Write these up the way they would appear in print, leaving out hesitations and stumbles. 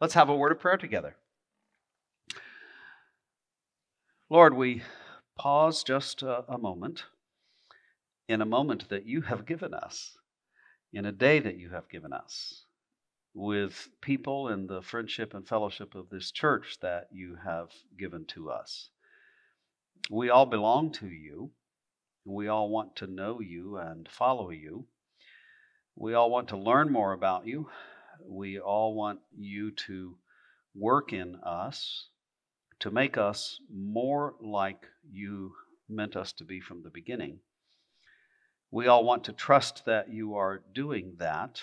Let's have a word of prayer together. Lord, we pause just a moment, in a moment that you have given us, in a day that you have given us, with people in the friendship and fellowship of this church that you have given to us. We all belong to you. We all want to know you and follow you. We all want to learn more about you. We all want you to work in us, to make us more like you meant us to be from the beginning. We all want to trust that you are doing that,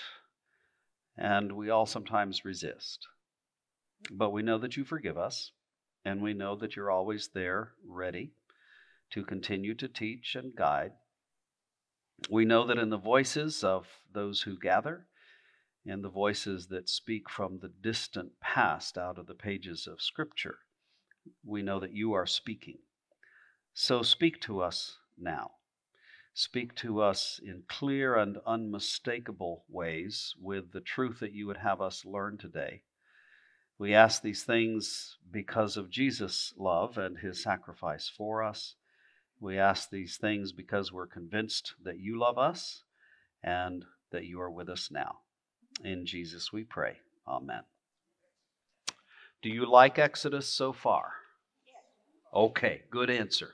and we all sometimes resist. But we know that you forgive us, and we know that you're always there, ready to continue to teach and guide. We know that in the voices of those who gather, in the voices that speak from the distant past out of the pages of Scripture, we know that you are speaking. So speak to us now. Speak to us in clear and unmistakable ways with the truth that you would have us learn today. We ask these things because of Jesus' love and his sacrifice for us. We ask these things because we're convinced that you love us and that you are with us now. In Jesus we pray. Amen. Do you like Exodus so far? Okay, good answer.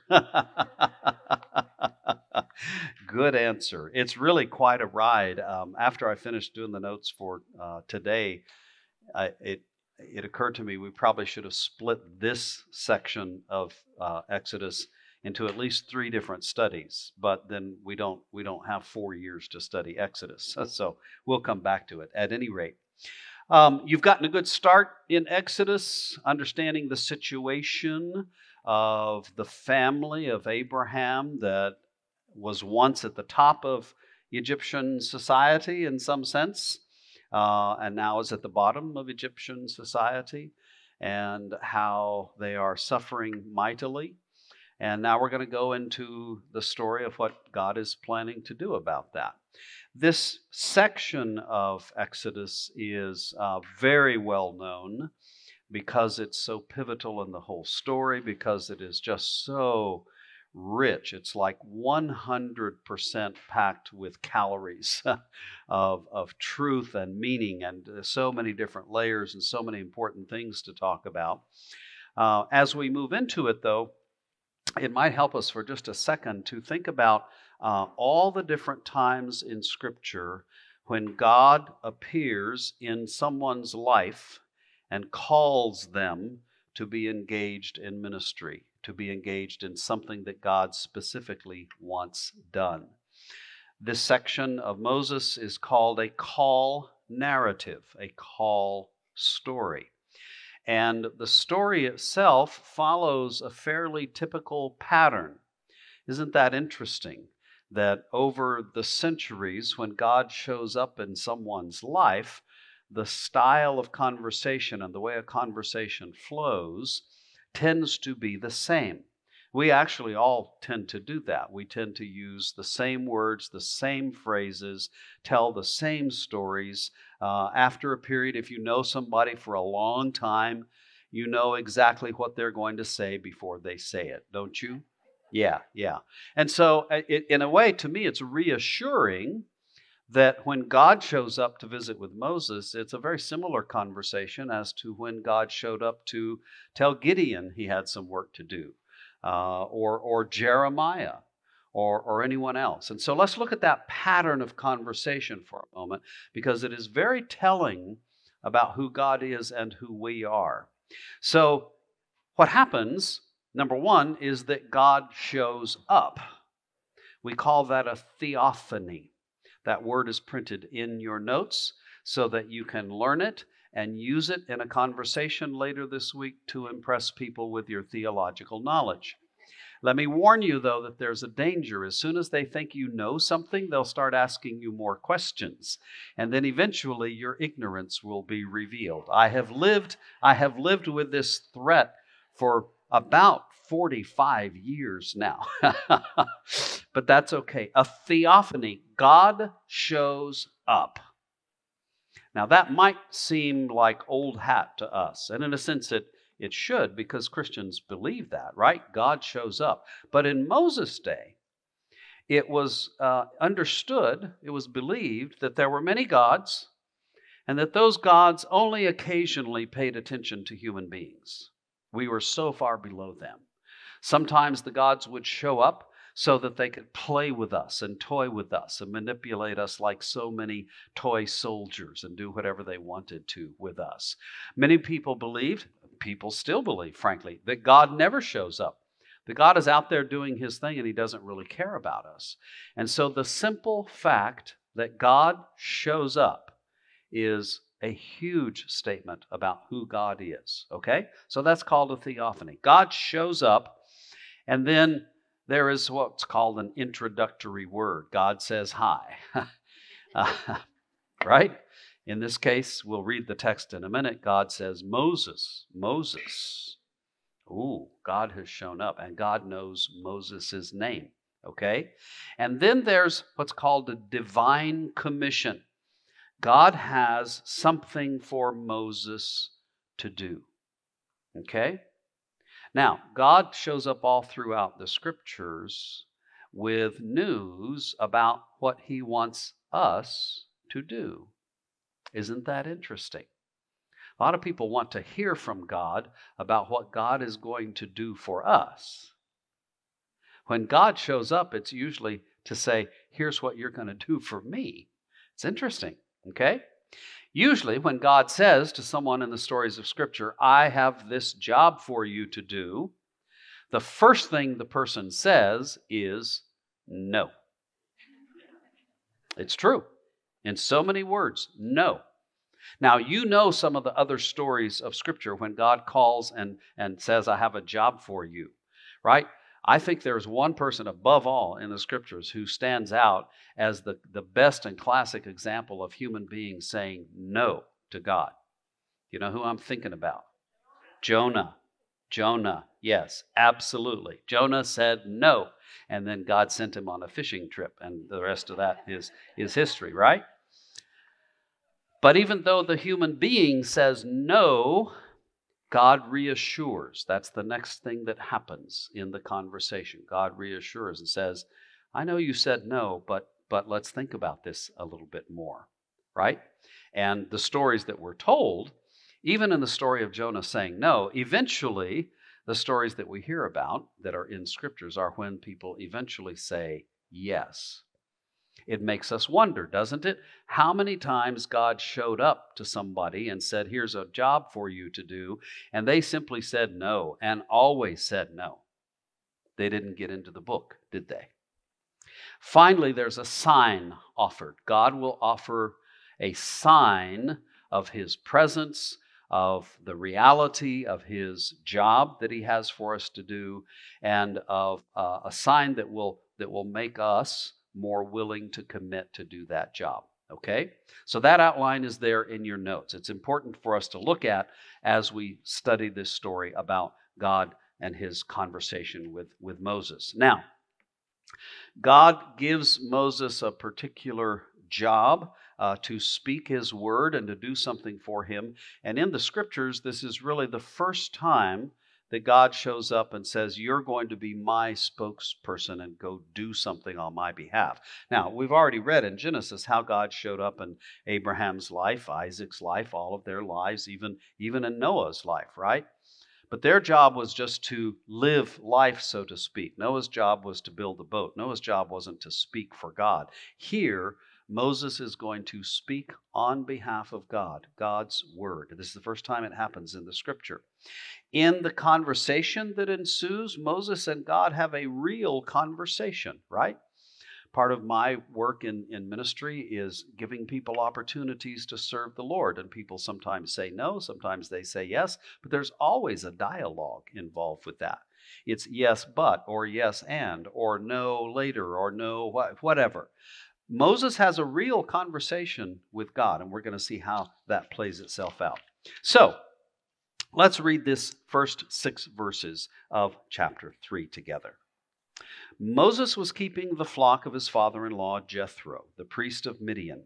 Good answer. It's really quite a ride. After I finished doing the notes for today, it occurred to me we probably should have split this section of Exodus into at least 3 different studies, but then we don't have 4 years to study Exodus, so we'll come back to it. At any rate, you've gotten a good start in Exodus, understanding the situation of the family of Abraham that was once at the top of Egyptian society in some sense, and now is at the bottom of Egyptian society, and how they are suffering mightily. And now we're going to go into the story of what God is planning to do about that. This section of Exodus is very well known because it's so pivotal in the whole story, because it is just so rich. It's like 100% packed with calories of truth and meaning, and so many different layers and so many important things to talk about. As we move into it, though, it might help us for just a second to think about all the different times in Scripture when God appears in someone's life and calls them to be engaged in ministry, to be engaged in something that God specifically wants done. This section of Moses is called a call narrative, a call story. And the story itself follows a fairly typical pattern. Isn't that interesting? That over the centuries, when God shows up in someone's life, the style of conversation and the way a conversation flows tends to be the same. We actually all tend to do that. We tend to use the same words, the same phrases, tell the same stories. After a period, if you know somebody for a long time, you know exactly what they're going to say before they say it, don't you? Yeah. And so in a way, to me, it's reassuring that when God shows up to visit with Moses, it's a very similar conversation as to when God showed up to tell Gideon he had some work to do, or Jeremiah, or anyone else. And so let's look at that pattern of conversation for a moment, because it is very telling about who God is and who we are. So what happens, number one, is that God shows up. We call that a theophany. That word is printed in your notes so that you can learn it and use it in a conversation later this week to impress people with your theological knowledge. Let me warn you, though, that there's a danger. As soon as they think you know something, they'll start asking you more questions. And then eventually your ignorance will be revealed. I have lived with this threat for about 45 years now. But that's okay. A theophany. God shows up. Now, that might seem like old hat to us, and in a sense it should, because Christians believe that, right? God shows up. But in Moses' day, it was understood, it was believed that there were many gods, and that those gods only occasionally paid attention to human beings. We were so far below them. Sometimes the gods would show up so that they could play with us and toy with us and manipulate us like so many toy soldiers and do whatever they wanted to with us. Many people believed, people still believe, frankly, that God never shows up. That God is out there doing his thing and he doesn't really care about us. And so the simple fact that God shows up is a huge statement about who God is, okay? So that's called a theophany. God shows up, and then there is what's called an introductory word. God says hi, right? In this case, we'll read the text in a minute. God says, Moses, Moses. Ooh, God has shown up, and God knows Moses' name, okay? And then there's what's called a divine commission. God has something for Moses to do, okay? Now, God shows up all throughout the Scriptures with news about what he wants us to do. Isn't that interesting? A lot of people want to hear from God about what God is going to do for us. When God shows up, it's usually to say, here's what you're going to do for me. It's interesting. Okay? Usually when God says to someone in the stories of Scripture, I have this job for you to do, the first thing the person says is no. It's true. In so many words, no. Now, you know some of the other stories of Scripture when God calls and says, I have a job for you, right? I think there's one person above all in the Scriptures who stands out as the best and classic example of human beings saying no to God. You know who I'm thinking about? Jonah. Jonah, yes, absolutely. Jonah said no, and then God sent him on a fishing trip, and the rest of that is history, right? But even though the human being says no, God reassures. That's the next thing that happens in the conversation. God reassures and says, I know you said no, but let's think about this a little bit more, right? And the stories that we're told, even in the story of Jonah saying no, eventually the stories that we hear about that are in Scriptures are when people eventually say yes. It makes us wonder, doesn't it? How many times God showed up to somebody and said, here's a job for you to do, and they simply said no, and always said no. They didn't get into the book, did they? Finally, there's a sign offered. God will offer a sign of his presence, of the reality of his job that he has for us to do, and of a sign that will make us more willing to commit to do that job, okay? So that outline is there in your notes. It's important for us to look at as we study this story about God and his conversation with Moses. Now, God gives Moses a particular job to speak his word and to do something for him. And in the Scriptures, this is really the first time that God shows up and says, you're going to be my spokesperson and go do something on my behalf. Now, we've already read in Genesis how God showed up in Abraham's life, Isaac's life, all of their lives, even in Noah's life, right? But their job was just to live life, so to speak. Noah's job was to build the boat. Noah's job wasn't to speak for God. Here, Moses is going to speak on behalf of God, God's word. This is the first time it happens in the Scripture. In the conversation that ensues, Moses and God have a real conversation, right? Part of my work in ministry is giving people opportunities to serve the Lord. And people sometimes say no, sometimes they say yes, but there's always a dialogue involved with that. It's yes, but, or yes, and, or no, later, or no, whatever. Moses has a real conversation with God, and we're going to see how that plays itself out. So, let's read this first 6 verses of chapter 3 together. Moses was keeping the flock of his father-in-law Jethro, the priest of Midian.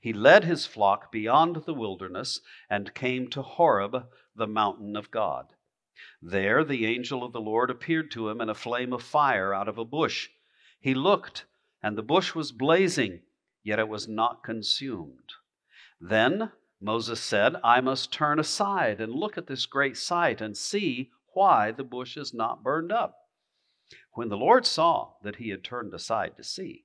He led his flock beyond the wilderness and came to Horeb, the mountain of God. There the angel of the Lord appeared to him in a flame of fire out of a bush. He looked, and the bush was blazing, yet it was not consumed. Then Moses said, I must turn aside and look at this great sight and see why the bush is not burned up. When the Lord saw that he had turned aside to see,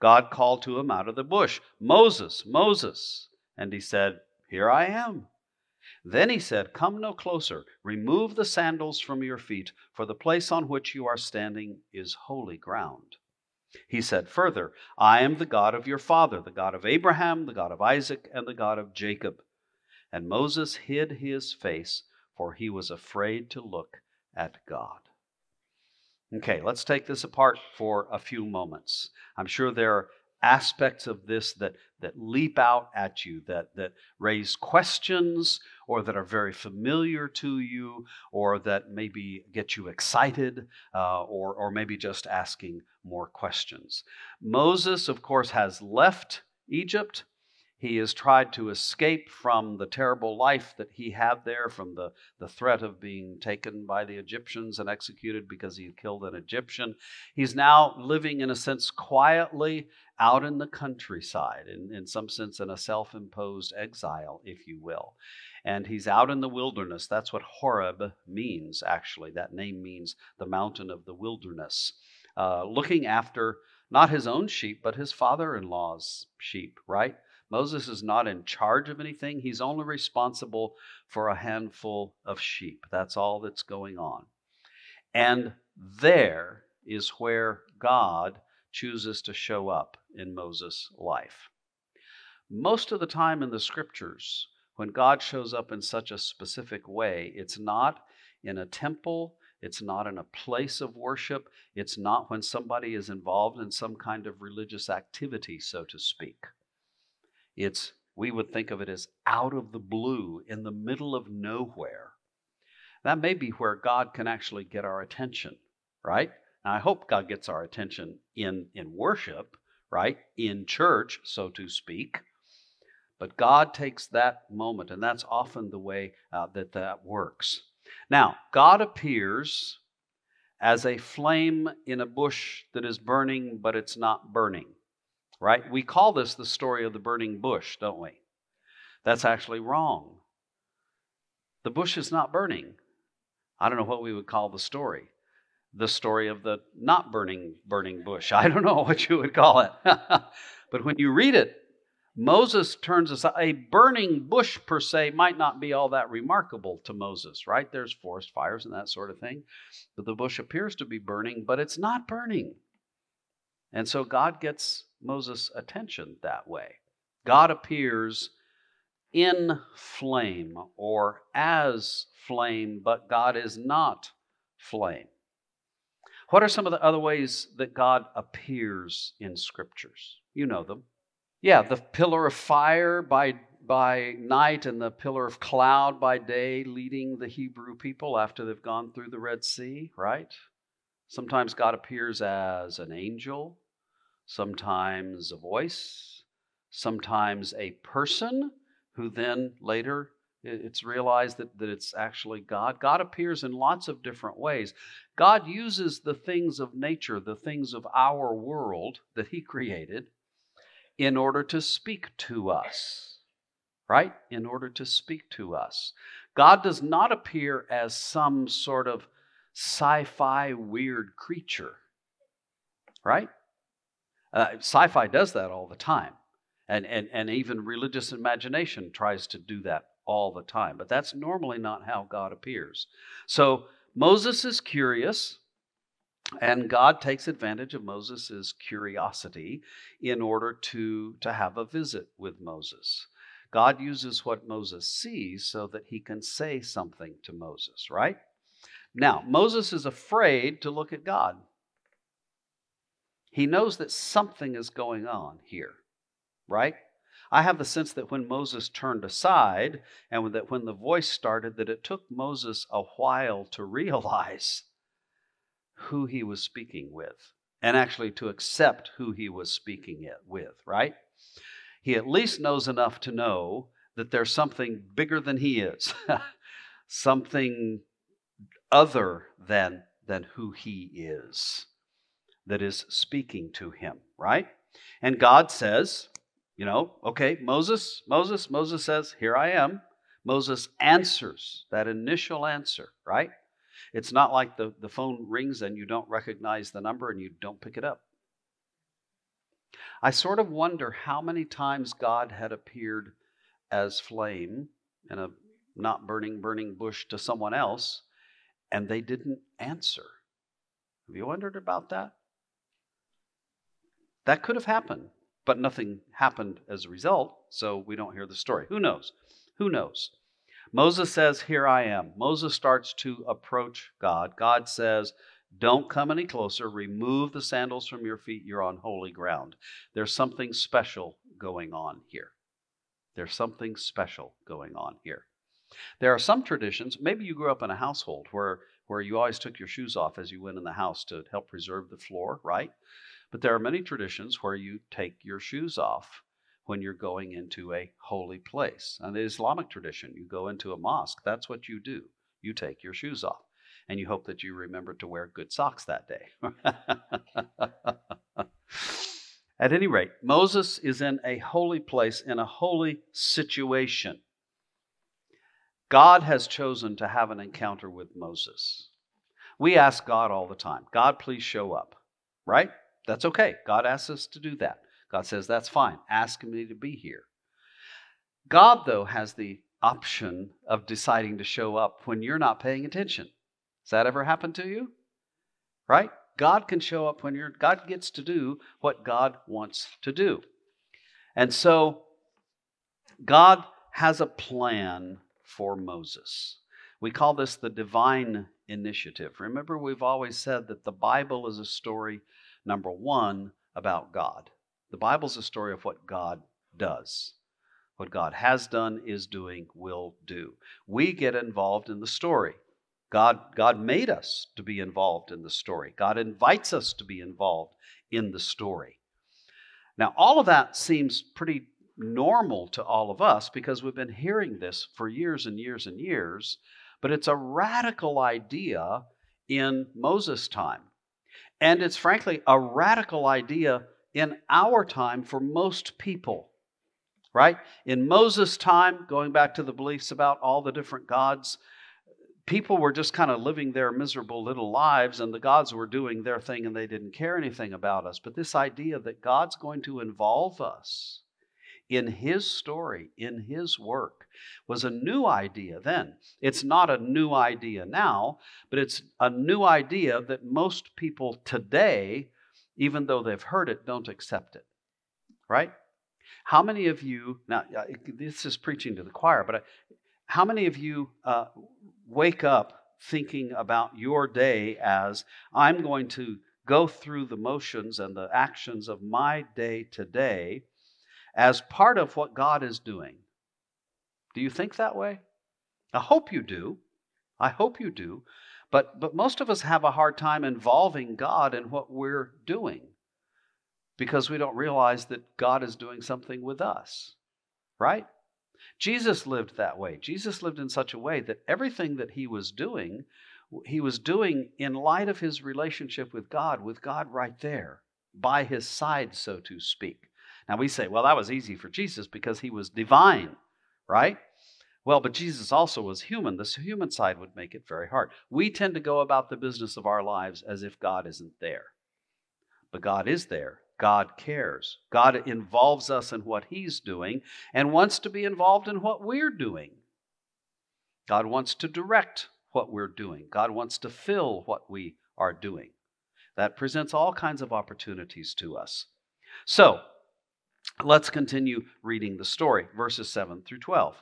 God called to him out of the bush, Moses, Moses. And he said, Here I am. Then he said, Come no closer. Remove the sandals from your feet, for the place on which you are standing is holy ground. He said further, I am the God of your father, the God of Abraham, the God of Isaac, and the God of Jacob. And Moses hid his face, for he was afraid to look at God. Okay, let's take this apart for a few moments. I'm sure there are aspects of this that leap out at you, that raise questions, or that are very familiar to you, or that maybe get you excited, or maybe just asking more questions. Moses, of course, has left Egypt. He has tried to escape from the terrible life that he had there, from the threat of being taken by the Egyptians and executed because he had killed an Egyptian. He's now living, in a sense, quietly out in the countryside, in some sense, in a self-imposed exile, if you will. And he's out in the wilderness. That's what Horeb means, actually. That name means the mountain of the wilderness, looking after not his own sheep, but his father-in-law's sheep, right? Moses is not in charge of anything. He's only responsible for a handful of sheep. That's all that's going on. And there is where God chooses to show up in Moses' life. Most of the time in the scriptures, when God shows up in such a specific way, it's not in a temple. It's not in a place of worship. It's not when somebody is involved in some kind of religious activity, so to speak. We would think of it as out of the blue, in the middle of nowhere. That may be where God can actually get our attention, right? Now, I hope God gets our attention in worship, right? In church, so to speak. But God takes that moment, and that's often the way that works. Now, God appears as a flame in a bush that is burning, but it's not burning. Right? We call this the story of the burning bush, don't we? That's actually wrong. The bush is not burning. I don't know what we would call the story. The story of the not burning bush. I don't know what you would call it. But when you read it, Moses turns aside. A burning bush, per se, might not be all that remarkable to Moses, right? There's forest fires and that sort of thing. But the bush appears to be burning, but it's not burning. And so God gets Moses' attention that way. God appears in flame or as flame, but God is not flame. What are some of the other ways that God appears in scriptures? You know them. Yeah, the pillar of fire by night and the pillar of cloud by day, leading the Hebrew people after they've gone through the Red Sea, right? Sometimes God appears as an angel, sometimes a voice, sometimes a person who then later it's realized that it's actually God. God appears in lots of different ways. God uses the things of nature, the things of our world that he created, in order to speak to us, right? In order to speak to us. God does not appear as some sort of sci-fi weird creature, right? Sci-fi does that all the time, and even religious imagination tries to do that all the time, but that's normally not how God appears. So Moses is curious, and God takes advantage of Moses' curiosity in order to have a visit with Moses. God uses what Moses sees so that he can say something to Moses, right? Now, Moses is afraid to look at God. He knows that something is going on here, right? I have the sense that when Moses turned aside and that when the voice started, that it took Moses a while to realize who he was speaking with and actually to accept who he was speaking with, right? he at least knows enough to know that there's something bigger than he is, something other than who he is that is speaking to him, right? And God says, you know, okay, Moses says, here I am. Moses answers that initial answer, right? It's not like the phone rings and you don't recognize the number and you don't pick it up. I sort of wonder how many times God had appeared as flame in a not burning bush to someone else, and they didn't answer. Have you wondered about that? That could have happened, but nothing happened as a result, so we don't hear the story. Who knows? Who knows? Moses says, here I am. Moses starts to approach God. God says, don't come any closer. Remove the sandals from your feet. You're on holy ground. There's something special going on here. There's something special going on here. There are some traditions, maybe you grew up in a household where you always took your shoes off as you went in the house to help preserve the floor, right? But there are many traditions where you take your shoes off when you're going into a holy place. And the Islamic tradition, you go into a mosque, that's what you do. You take your shoes off. And you hope that you remember to wear good socks that day. At any rate, Moses is in a holy place, in a holy situation. God has chosen to have an encounter with Moses. We ask God all the time, God, please show up, right? That's okay. God asks us to do that. God says, that's fine. Ask me to be here. God, though, has the option of deciding to show up when you're not paying attention. Has that ever happened to you? Right? God can show up when God gets to do what God wants to do. And so God has a plan for Moses. We call this the divine initiative. Remember, we've always said that the Bible is a story, number one, about God. The Bible's a story of what God does. What God has done, is doing, will do. We get involved in the story. God made us to be involved in the story. God invites us to be involved in the story. Now, all of that seems pretty normal to all of us because we've been hearing this for years and years and years, but it's a radical idea in Moses' time. And it's frankly a radical idea in our time for most people, right? In Moses' time, going back to the beliefs about all the different gods, people were just kind of living their miserable little lives and the gods were doing their thing and they didn't care anything about us. But this idea that God's going to involve us in his story, in his work, was a new idea then. It's not a new idea now, but it's a new idea that most people today, even though they've heard it, don't accept it, right? How many of you, now this is preaching to the choir, but how many of you wake up thinking about your day as, I'm going to go through the motions and the actions of my day today as part of what God is doing? Do you think that way? I hope you do. I hope you do. But most of us have a hard time involving God in what we're doing because we don't realize that God is doing something with us, right? Jesus lived that way. Jesus lived in such a way that everything that he was doing in light of his relationship with God right there, by his side, so to speak. Now we say, well, that was easy for Jesus because he was divine, right? Well, but Jesus also was human. This human side would make it very hard. We tend to go about the business of our lives as if God isn't there. But God is there. God cares. God involves us in what he's doing and wants to be involved in what we're doing. God wants to direct what we're doing. God wants to fill what we are doing. That presents all kinds of opportunities to us. So, let's continue reading the story, verses 7 through 12.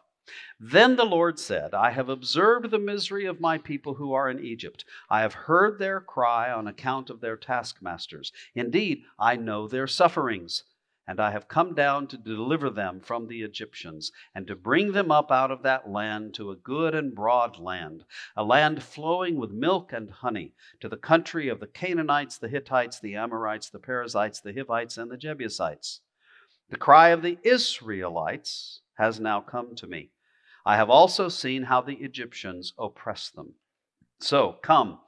Then the Lord said, I have observed the misery of my people who are in Egypt. I have heard their cry on account of their taskmasters. Indeed, I know their sufferings, and I have come down to deliver them from the Egyptians and to bring them up out of that land to a good and broad land, a land flowing with milk and honey, to the country of the Canaanites, the Hittites, the Amorites, the Perizzites, the Hivites, and the Jebusites. The cry of the Israelites has now come to me. I have also seen how the Egyptians oppress them. So come,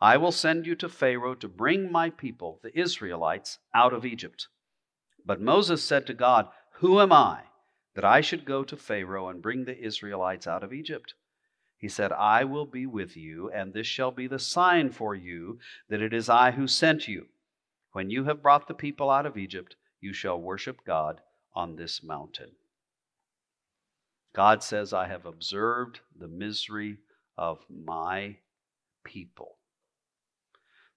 I will send you to Pharaoh to bring my people, the Israelites, out of Egypt. But Moses said to God, who am I that I should go to Pharaoh and bring the Israelites out of Egypt? He said, I will be with you, and this shall be the sign for you that it is I who sent you. When you have brought the people out of Egypt, you shall worship God on this mountain. God says, I have observed the misery of my people.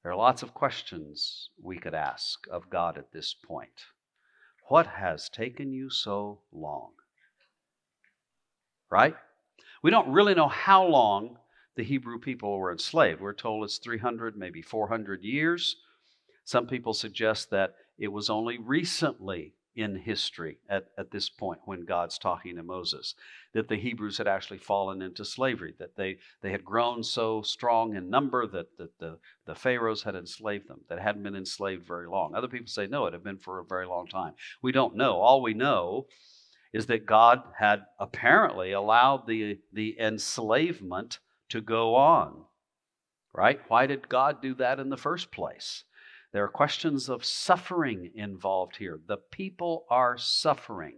There are lots of questions we could ask of God at this point. What has taken you so long? Right? We don't really know how long the Hebrew people were enslaved. We're told it's 300, maybe 400 years. Some people suggest that it was only recently in history at this point when God's talking to Moses, that the Hebrews had actually fallen into slavery, that they had grown so strong in number that the pharaohs had enslaved them, that hadn't been enslaved very long. Other people say, no, it had been for a very long time. We don't know. All we know is that God had apparently allowed the enslavement to go on, right? Why did God do that in the first place? There are questions of suffering involved here. The people are suffering.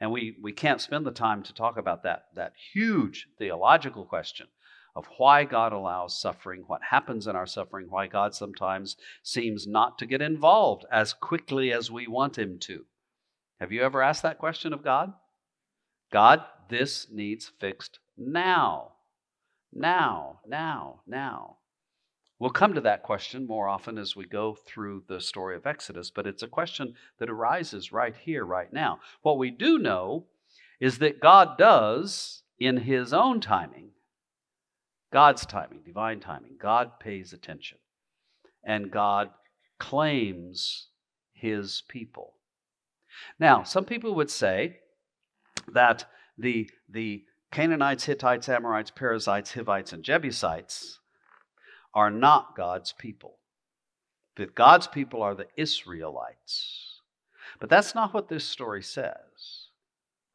And we can't spend the time to talk about that huge theological question of why God allows suffering, what happens in our suffering, why God sometimes seems not to get involved as quickly as we want him to. Have you ever asked that question of God? God, this needs fixed now. Now. We'll come to that question more often as we go through the story of Exodus, but it's a question that arises right here, right now. What we do know is that God does, in his own timing, God's timing, divine timing, God pays attention, and God claims his people. Now, some people would say that the Canaanites, Hittites, Amorites, Perizzites, Hivites, and Jebusites are not God's people, that God's people are the Israelites. But that's not what this story says,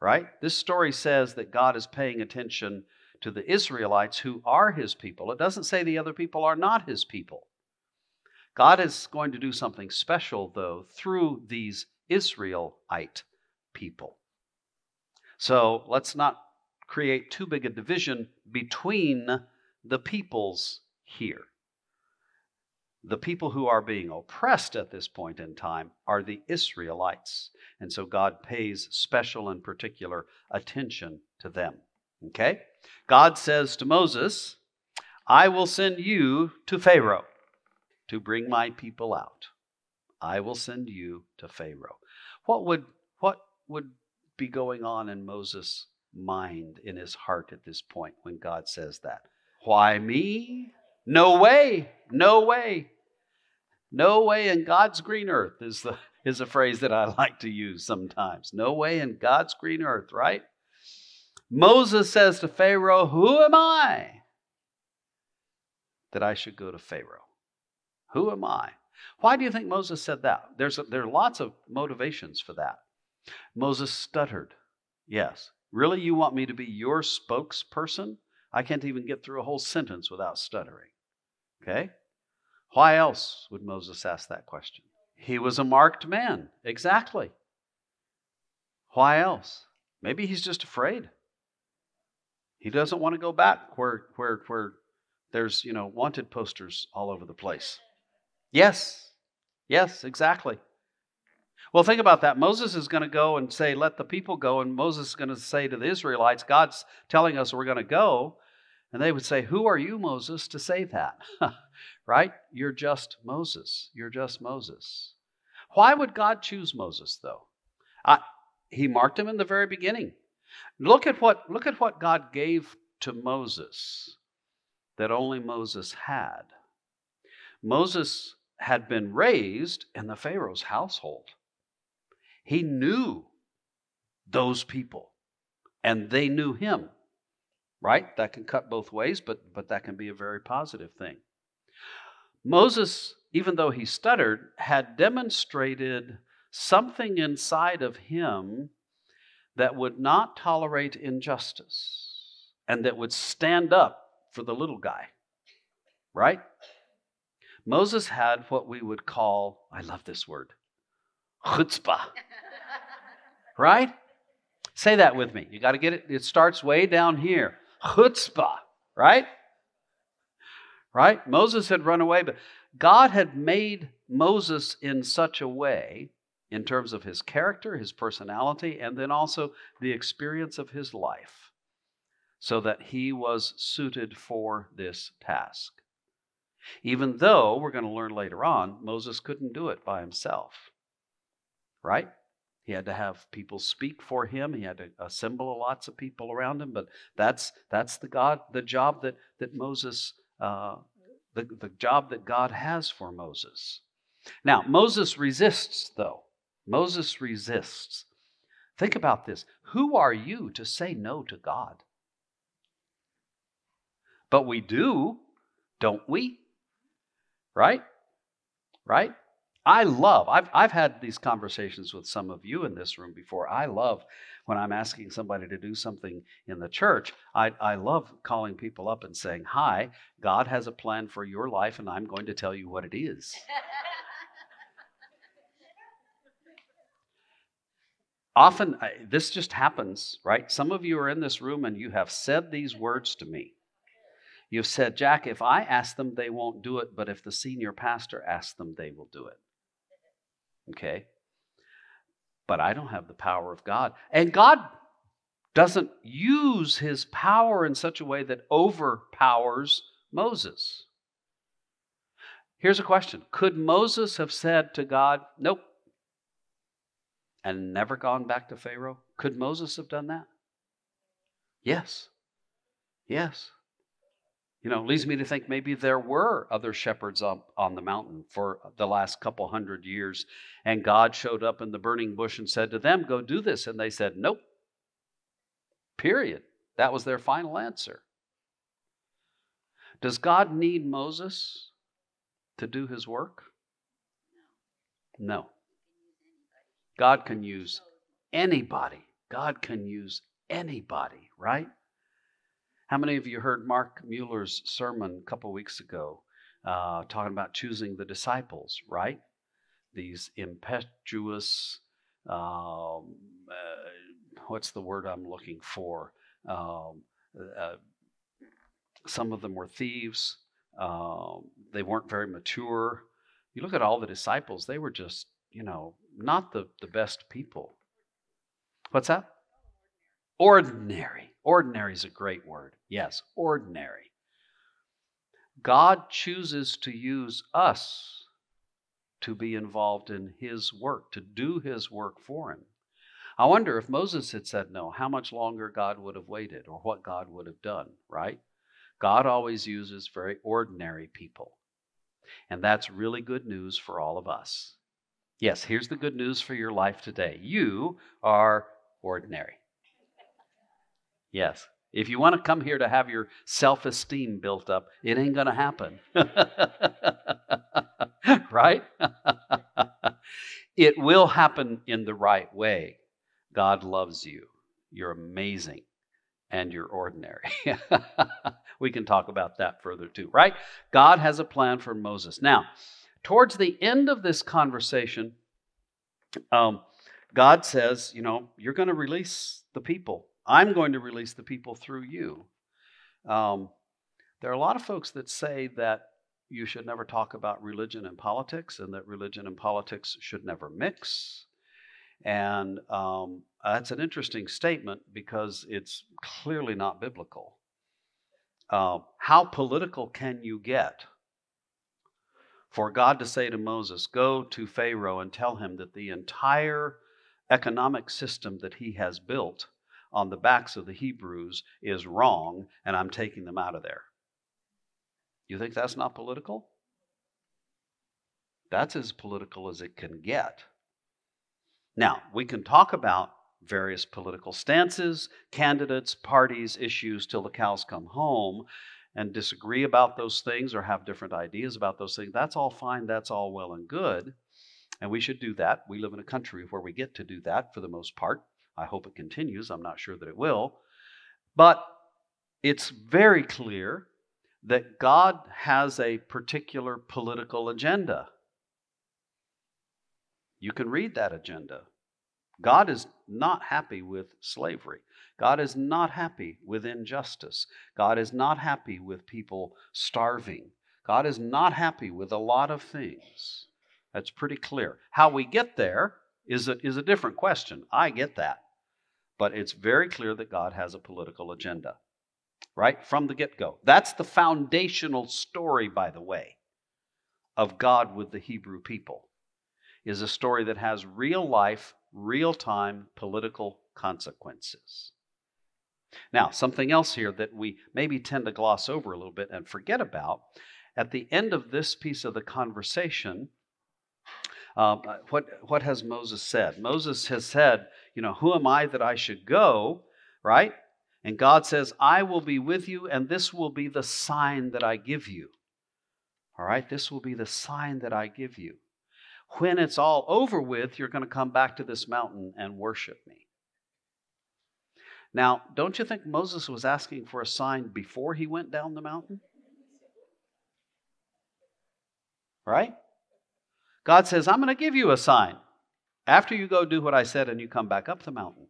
right? This story says that God is paying attention to the Israelites who are his people. It doesn't say the other people are not his people. God is going to do something special, though, through these Israelite people. So let's not create too big a division between the peoples here. The people who are being oppressed at this point in time are the Israelites. And so God pays special and particular attention to them. Okay? God says to Moses, I will send you to Pharaoh to bring my people out. I will send you to Pharaoh. What would be going on in Moses' mind, in his heart at this point when God says that? Why me? No way in God's green earth is a phrase that I like to use sometimes. No way in God's green earth, right? Moses says to Pharaoh, who am I that I should go to Pharaoh? Who am I? Why do you think Moses said that? There are lots of motivations for that. Moses stuttered. Yes. Really, you want me to be your spokesperson? I can't even get through a whole sentence without stuttering. Okay? Why else would Moses ask that question? He was a marked man. Exactly. Why else? Maybe he's just afraid. He doesn't want to go back where there's, wanted posters all over the place. Yes, exactly. Well, think about that. Moses is going to go and say, let the people go. And Moses is going to say to the Israelites, God's telling us we're going to go. And they would say, who are you, Moses, to say that? Right? You're just Moses. Why would God choose Moses, though? He marked him in the very beginning. Look at what God gave to Moses that only Moses had. Moses had been raised in the Pharaoh's household. He knew those people, and they knew him. Right? That can cut both ways, but that can be a very positive thing. Moses, even though he stuttered, had demonstrated something inside of him that would not tolerate injustice and that would stand up for the little guy, right? Moses had what we would call, I love this word, chutzpah, right? Say that with me. You got to get it. It starts way down here. Chutzpah, right? Right? Moses had run away, but God had made Moses in such a way, in terms of his character, his personality, and then also the experience of his life, so that he was suited for this task. Even though, we're going to learn later on, Moses couldn't do it by himself, right? He had to have people speak for him. He had to assemble lots of people around him, but that's the job that Moses, the job that God has for Moses. Now, Moses resists, though. Moses resists. Think about this. Who are you to say no to God? But we do, don't we? Right? Right? I've had these conversations with some of you in this room before. I love when I'm asking somebody to do something in the church. I love calling people up and saying, hi, God has a plan for your life, and I'm going to tell you what it is. Often, this just happens, right? Some of you are in this room, and you have said these words to me. You've said, Jack, if I ask them, they won't do it, but if the senior pastor asks them, they will do it. Okay? But I don't have the power of God. And God doesn't use his power in such a way that overpowers Moses. Here's a question. Could Moses have said to God, nope, and never gone back to Pharaoh? Could Moses have done that? Yes. Yes. You know, leads me to think maybe there were other shepherds up on the mountain for the last couple hundred years, and God showed up in the burning bush and said to them, go do this. And they said, nope. Period. That was their final answer. Does God need Moses to do his work? No. God can use anybody. God can use anybody, right? How many of you heard Mark Mueller's sermon a couple weeks ago talking about choosing the disciples, right? These impetuous, what's the word I'm looking for? Some of them were thieves. They weren't very mature. You look at all the disciples, they were just, you know, not the best people. What's that? Ordinary. Ordinary is a great word. Yes, ordinary. God chooses to use us to be involved in his work, to do his work for him. I wonder if Moses had said no, how much longer God would have waited or what God would have done, right? God always uses very ordinary people. And that's really good news for all of us. Yes, here's the good news for your life today. You are ordinary. Yes. If you want to come here to have your self-esteem built up, it ain't going to happen. Right? It will happen in the right way. God loves you. You're amazing. And you're ordinary. We can talk about that further too, right? God has a plan for Moses. Now, towards the end of this conversation, God says, you know, you're going to release the people. I'm going to release the people through you. There are a lot of folks that say that you should never talk about religion and politics and that religion and politics should never mix. And that's an interesting statement because it's clearly not biblical. How political can you get? For God to say to Moses, go to Pharaoh and tell him that the entire economic system that he has built on the backs of the Hebrews is wrong, and I'm taking them out of there. You think that's not political? That's as political as it can get. Now, we can talk about various political stances, candidates, parties, issues till the cows come home, and disagree about those things or have different ideas about those things. That's all fine. That's all well and good. And we should do that. We live in a country where we get to do that for the most part. I hope it continues. I'm not sure that it will. But it's very clear that God has a particular political agenda. You can read that agenda. God is not happy with slavery. God is not happy with injustice. God is not happy with people starving. God is not happy with a lot of things. That's pretty clear. How we get there is a different question. I get that. But it's very clear that God has a political agenda, right? From the get-go. That's the foundational story, by the way, of God with the Hebrew people, is a story that has real-life, real-time political consequences. Now, something else here that we maybe tend to gloss over a little bit and forget about, at the end of this piece of the conversation, what has Moses said? Moses has said, you know, who am I that I should go, right? And God says, I will be with you, and this will be the sign that I give you. All right, this will be the sign that I give you. When it's all over with, you're going to come back to this mountain and worship me. Now, don't you think Moses was asking for a sign before he went down the mountain? Right? God says, I'm going to give you a sign after you go do what I said and you come back up the mountain.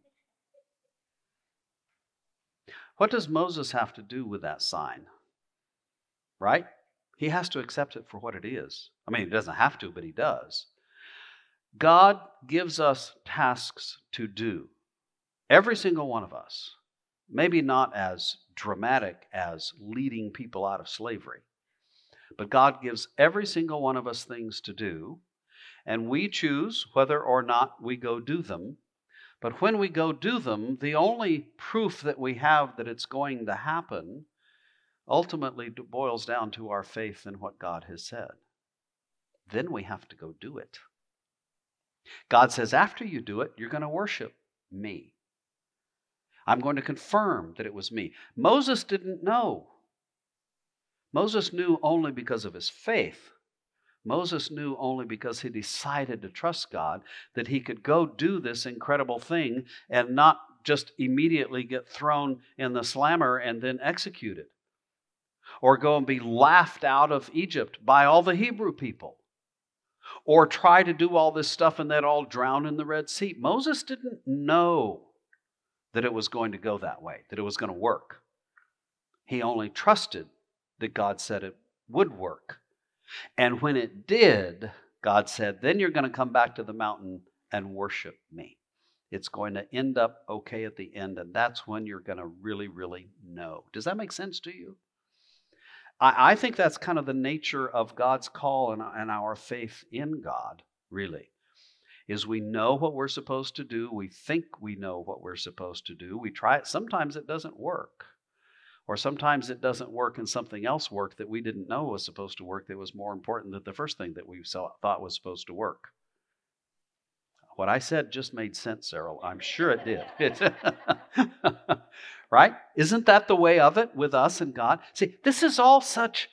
What does Moses have to do with that sign? Right? He has to accept it for what it is. I mean, he doesn't have to, but he does. God gives us tasks to do. Every single one of us. Maybe not as dramatic as leading people out of slavery. But God gives every single one of us things to do, and we choose whether or not we go do them. But when we go do them, the only proof that we have that it's going to happen ultimately boils down to our faith in what God has said. Then we have to go do it. God says, after you do it, you're going to worship me. I'm going to confirm that it was me. Moses didn't know. Moses knew only because of his faith. Moses knew only because he decided to trust God that he could go do this incredible thing and not just immediately get thrown in the slammer and then executed, or go and be laughed out of Egypt by all the Hebrew people, or try to do all this stuff and they'd all drown in the Red Sea. Moses didn't know that it was going to go that way, that it was going to work. He only trusted that God said it would work. And when it did, God said, then you're going to come back to the mountain and worship me. It's going to end up okay at the end, and that's when you're going to really, really know. Does that make sense to you? I think that's kind of the nature of God's call and our faith in God, really, is we know what we're supposed to do. We think we know what we're supposed to do. We try it. Sometimes it doesn't work. Or sometimes it doesn't work and something else worked that we didn't know was supposed to work that was more important than the first thing that we thought was supposed to work. What I said just made sense, Errol. I'm sure it did. Right? Isn't that the way of it with us and God? See, this is all such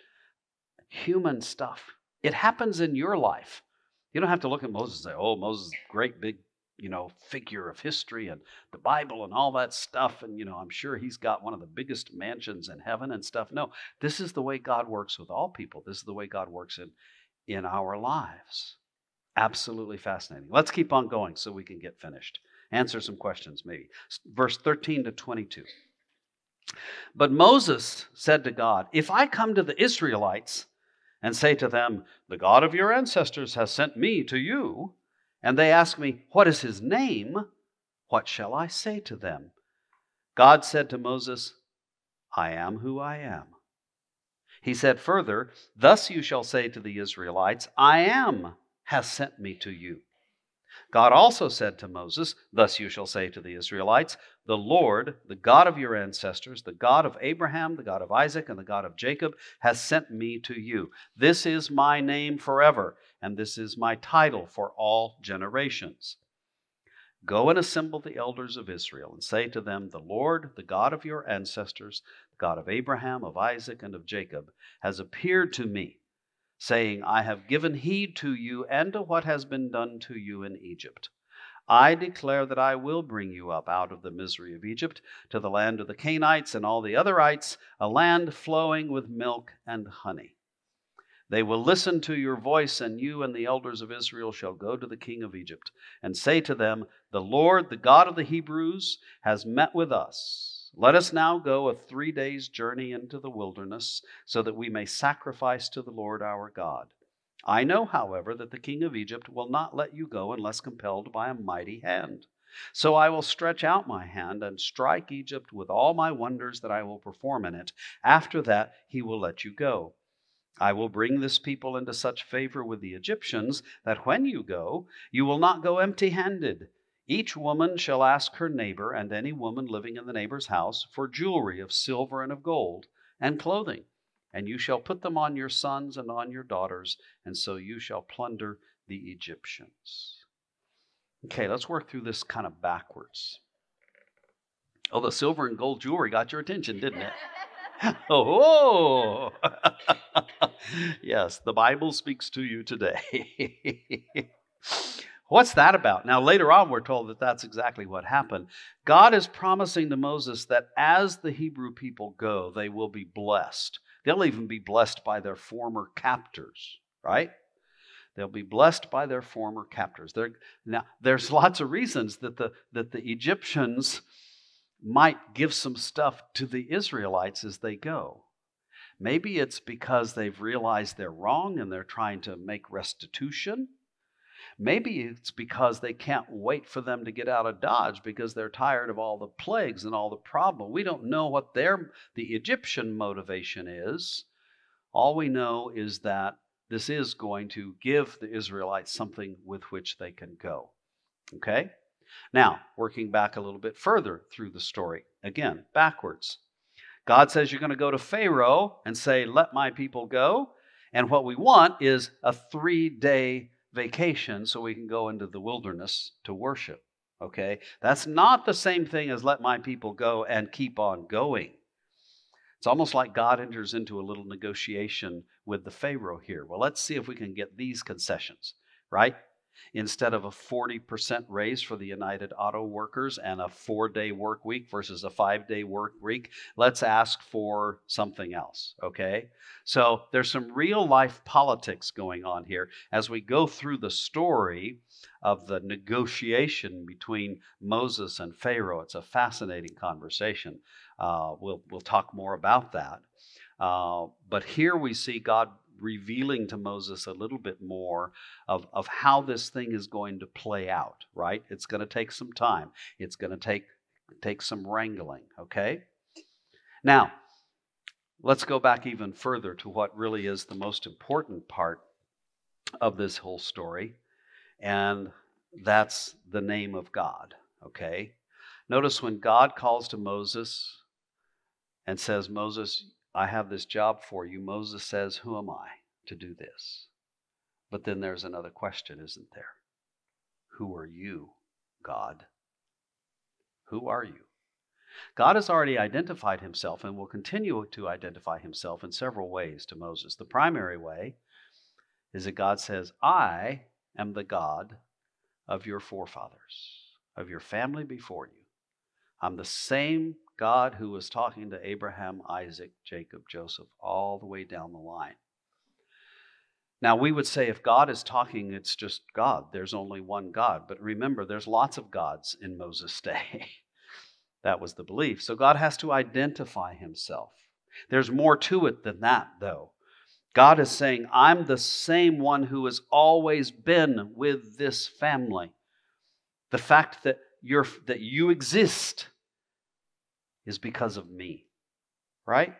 human stuff. It happens in your life. You don't have to look at Moses and say, oh, Moses, great big, you know, figure of history and the Bible and all that stuff. And, you know, I'm sure he's got one of the biggest mansions in heaven and stuff. No, this is the way God works with all people. This is the way God works in our lives. Absolutely fascinating. Let's keep on going so we can get finished. Answer some questions, maybe. Verse 13 to 22. But Moses said to God, if I come to the Israelites and say to them, the God of your ancestors has sent me to you, and they ask me, what is his name? What shall I say to them? God said to Moses, I am who I am. He said further, thus you shall say to the Israelites, I am has sent me to you. God also said to Moses, thus you shall say to the Israelites, the Lord, the God of your ancestors, the God of Abraham, the God of Isaac, and the God of Jacob, has sent me to you. This is my name forever, and this is my title for all generations. Go and assemble the elders of Israel and say to them, the Lord, the God of your ancestors, the God of Abraham, of Isaac, and of Jacob, has appeared to me. saying, I have given heed to you and to what has been done to you in Egypt. I declare that I will bring you up out of the misery of Egypt to the land of the Canaanites and all the otherites, a land flowing with milk and honey. They will listen to your voice, and you and the elders of Israel shall go to the king of Egypt and say to them, The Lord, the God of the Hebrews, has met with us. Let us now go a 3 days' journey into the wilderness so that we may sacrifice to the Lord our God. I know, however, that the king of Egypt will not let you go unless compelled by a mighty hand. So I will stretch out my hand and strike Egypt with all my wonders that I will perform in it. After that, he will let you go. I will bring this people into such favor with the Egyptians that when you go, you will not go empty-handed. Each woman shall ask her neighbor and any woman living in the neighbor's house for jewelry of silver and of gold and clothing. And you shall put them on your sons and on your daughters, and so you shall plunder the Egyptians. Okay, let's work through this kind of backwards. Oh, the silver and gold jewelry got your attention, didn't it? Oh, yes, the Bible speaks to you today. What's that about? Now, later on, we're told that that's exactly what happened. God is promising to Moses that as the Hebrew people go, they will be blessed. They'll even be blessed by their former captors, right? They'll be blessed by their former captors. Now, there's lots of reasons that the Egyptians might give some stuff to the Israelites as they go. Maybe it's because they've realized they're wrong and they're trying to make restitution. Maybe it's because they can't wait for them to get out of Dodge because they're tired of all the plagues and all the problem. We don't know what the Egyptian motivation is. All we know is that this is going to give the Israelites something with which they can go. Okay? Now, working back a little bit further through the story, again, backwards. God says you're going to go to Pharaoh and say, let my people go. And what we want is a 3-day vacation so we can go into the wilderness to worship, okay? That's not the same thing as let my people go and keep on going. It's almost like God enters into a little negotiation with the Pharaoh here. Well, let's see if we can get these concessions, right? Instead of a 40% raise for the United Auto Workers and a 4-day work week versus a 5-day work week, let's ask for something else, okay? So there's some real-life politics going on here as we go through the story of the negotiation between Moses and Pharaoh. It's a fascinating conversation. We'll talk more about that. But here we see God revealing to Moses a little bit more of how this thing is going to play out, right? It's going to take some time. It's going to take some wrangling, okay? Now, let's go back even further to what really is the most important part of this whole story, and that's the name of God, okay? Notice when God calls to Moses and says, Moses, I have this job for you. Moses says, who am I to do this? But then there's another question, isn't there? Who are you, God? Who are you? God has already identified himself and will continue to identify himself in several ways to Moses. The primary way is that God says, I am the God of your forefathers, of your family before you. I'm the same God who was talking to Abraham, Isaac, Jacob, Joseph, all the way down the line. Now, we would say if God is talking, it's just God. There's only one God. But remember, there's lots of gods in Moses' day. That was the belief. So God has to identify himself. There's more to it than that, though. God is saying, I'm the same one who has always been with this family. The fact that you exist is because of me, right?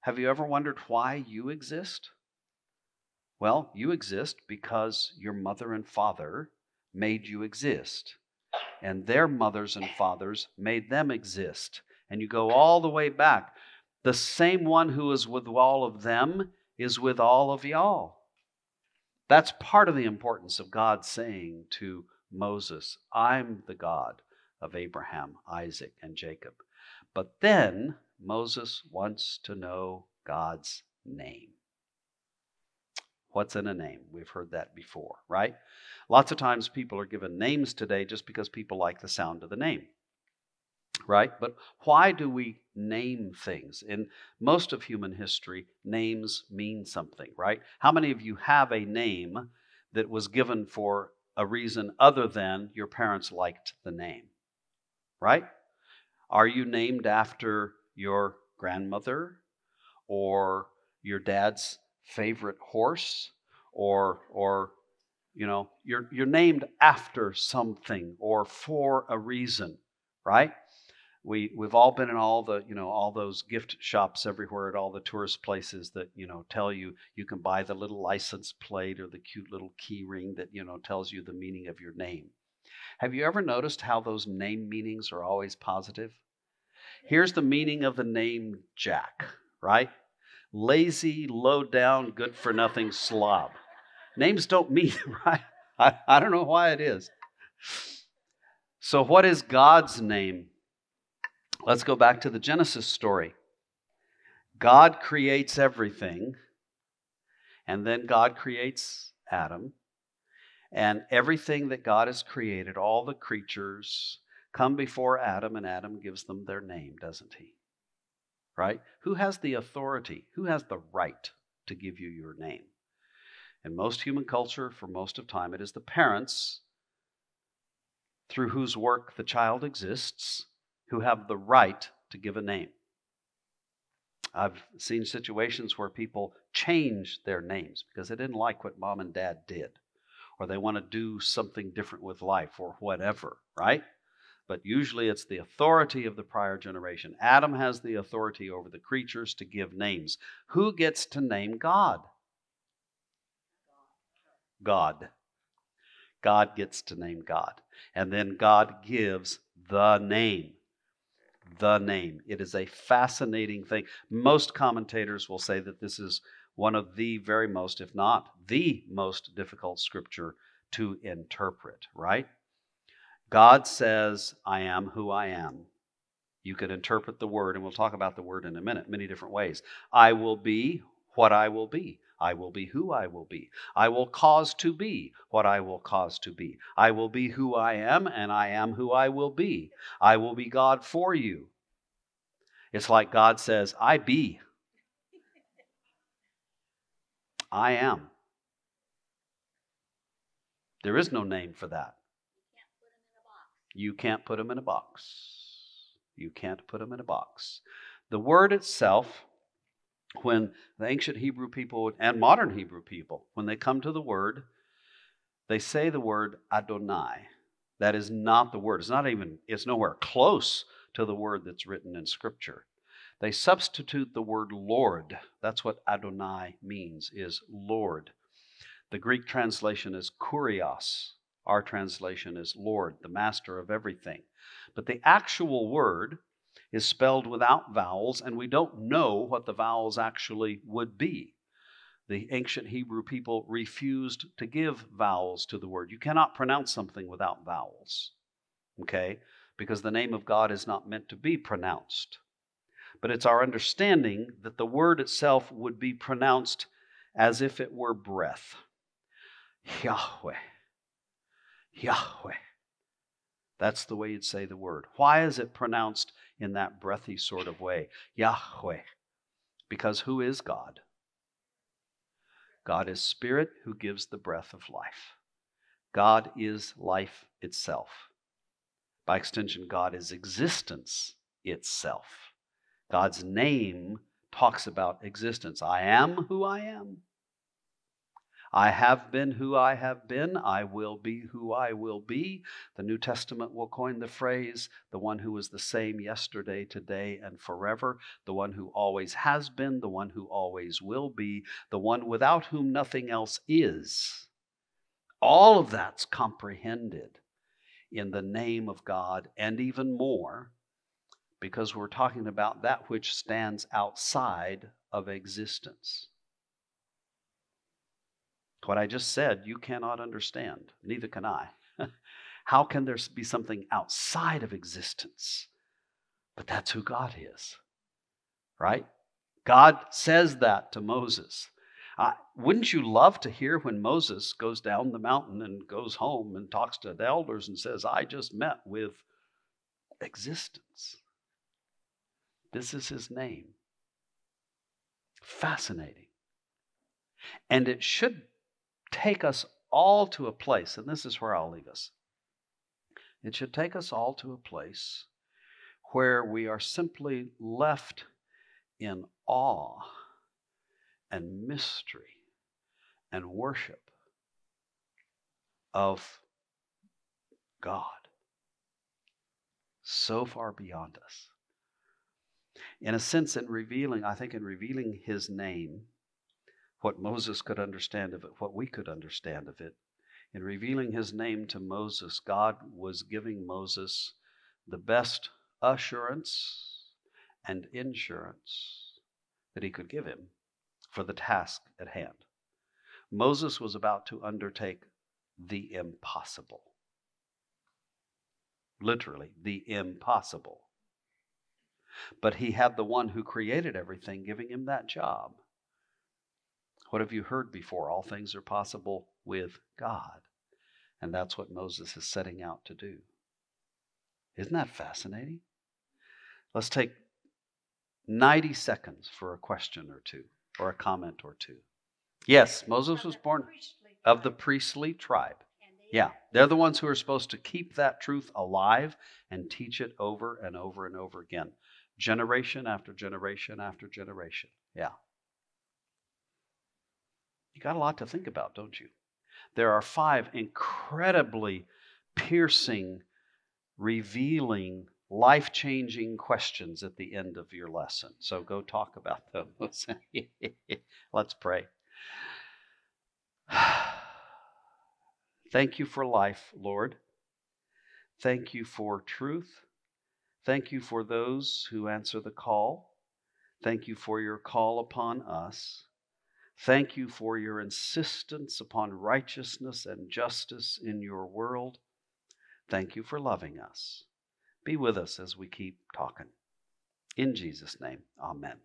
Have you ever wondered why you exist? Well, you exist because your mother and father made you exist, and their mothers and fathers made them exist. And you go all the way back. The same one who is with all of them is with all of y'all. That's part of the importance of God saying to Moses, I'm the God of Abraham, Isaac, and Jacob. But then Moses wants to know God's name. What's in a name? We've heard that before, right? Lots of times people are given names today just because people like the sound of the name, right? But why do we name things? In most of human history, names mean something, right? How many of you have a name that was given for a reason other than your parents liked the name, right? Are you named after your grandmother or your dad's favorite horse, or you know, you're named after something or for a reason, right? We've all been in all the, you know, all those gift shops everywhere at all the tourist places that, you know, tell you you can buy the little license plate or the cute little key ring that, you know, tells you the meaning of your name. Have you ever noticed how those name meanings are always positive? Here's the meaning of the name Jack, right? Lazy, low-down, good-for-nothing slob. Names don't mean, right? I don't know why it is. So what is God's name? Let's go back to the Genesis story. God creates everything, and then God creates Adam. And everything that God has created, all the creatures, come before Adam, and Adam gives them their name, doesn't he? Right? Who has the authority? Who has the right to give you your name? In most human culture, for most of time, it is the parents, through whose work the child exists, who have the right to give a name. I've seen situations where people change their names because they didn't like what mom and dad did, or they want to do something different with life or whatever, right? But usually it's the authority of the prior generation. Adam has the authority over the creatures to give names. Who gets to name God? God. God gets to name God. And then God gives the name. The name. It is a fascinating thing. Most commentators will say that this is one of the very most, if not the most difficult scripture to interpret, right? God says, I am who I am. You can interpret the word, and we'll talk about the word in a minute, many different ways. I will be what I will be. I will be who I will be. I will cause to be what I will cause to be. I will be who I am, and I am who I will be. I will be God for you. It's like God says, I be. I am. There is no name for that. You can't put them in a box. You can't put them in a box. The word itself, when the ancient Hebrew people and modern Hebrew people, when they come to the word, they say the word Adonai. That is not the word. It's nowhere close to the word that's written in Scripture. They substitute the word Lord. That's what Adonai means, is Lord. The Greek translation is Kyrios. Our translation is Lord, the master of everything. But the actual word is spelled without vowels, and we don't know what the vowels actually would be. The ancient Hebrew people refused to give vowels to the word. You cannot pronounce something without vowels, okay? Because the name of God is not meant to be pronounced. But it's our understanding that the word itself would be pronounced as if it were breath. Yahweh. Yahweh. That's the way you'd say the word. Why is it pronounced in that breathy sort of way? Yahweh. Because who is God? God is spirit who gives the breath of life. God is life itself. By extension, God is existence itself. God's name talks about existence. I am who I am. I have been who I have been. I will be who I will be. The New Testament will coin the phrase, the one who is the same yesterday, today, and forever, the one who always has been, the one who always will be, the one without whom nothing else is. All of that's comprehended in the name of God, and even more, because we're talking about that which stands outside of existence. What I just said, you cannot understand. Neither can I. How can there be something outside of existence? But that's who God is, right? God says that to Moses. Wouldn't you love to hear when Moses goes down the mountain and goes home and talks to the elders and says, I just met with existence. This is his name. Fascinating. And it should take us all to a place, and this is where I'll leave us. It should take us all to a place where we are simply left in awe and mystery and worship of God, so far beyond us. In a sense, in revealing his name, what Moses could understand of it, what we could understand of it, in revealing his name to Moses, God was giving Moses the best assurance and insurance that he could give him for the task at hand. Moses was about to undertake the impossible. Literally, the impossible. But he had the one who created everything giving him that job. What have you heard before? All things are possible with God. And that's what Moses is setting out to do. Isn't that fascinating? Let's take 90 seconds for a question or two, or a comment or two. Yes, Moses was born of the priestly tribe. Yeah, they're the ones who are supposed to keep that truth alive and teach it over and over and over again. Generation after generation after generation. Yeah. You got a lot to think about, don't you? There are 5 incredibly piercing, revealing, life-changing questions at the end of your lesson. So go talk about those. Let's pray. Thank you for life, Lord. Thank you for truth. Thank you for those who answer the call. Thank you for your call upon us. Thank you for your insistence upon righteousness and justice in your world. Thank you for loving us. Be with us as we keep talking. In Jesus' name, amen.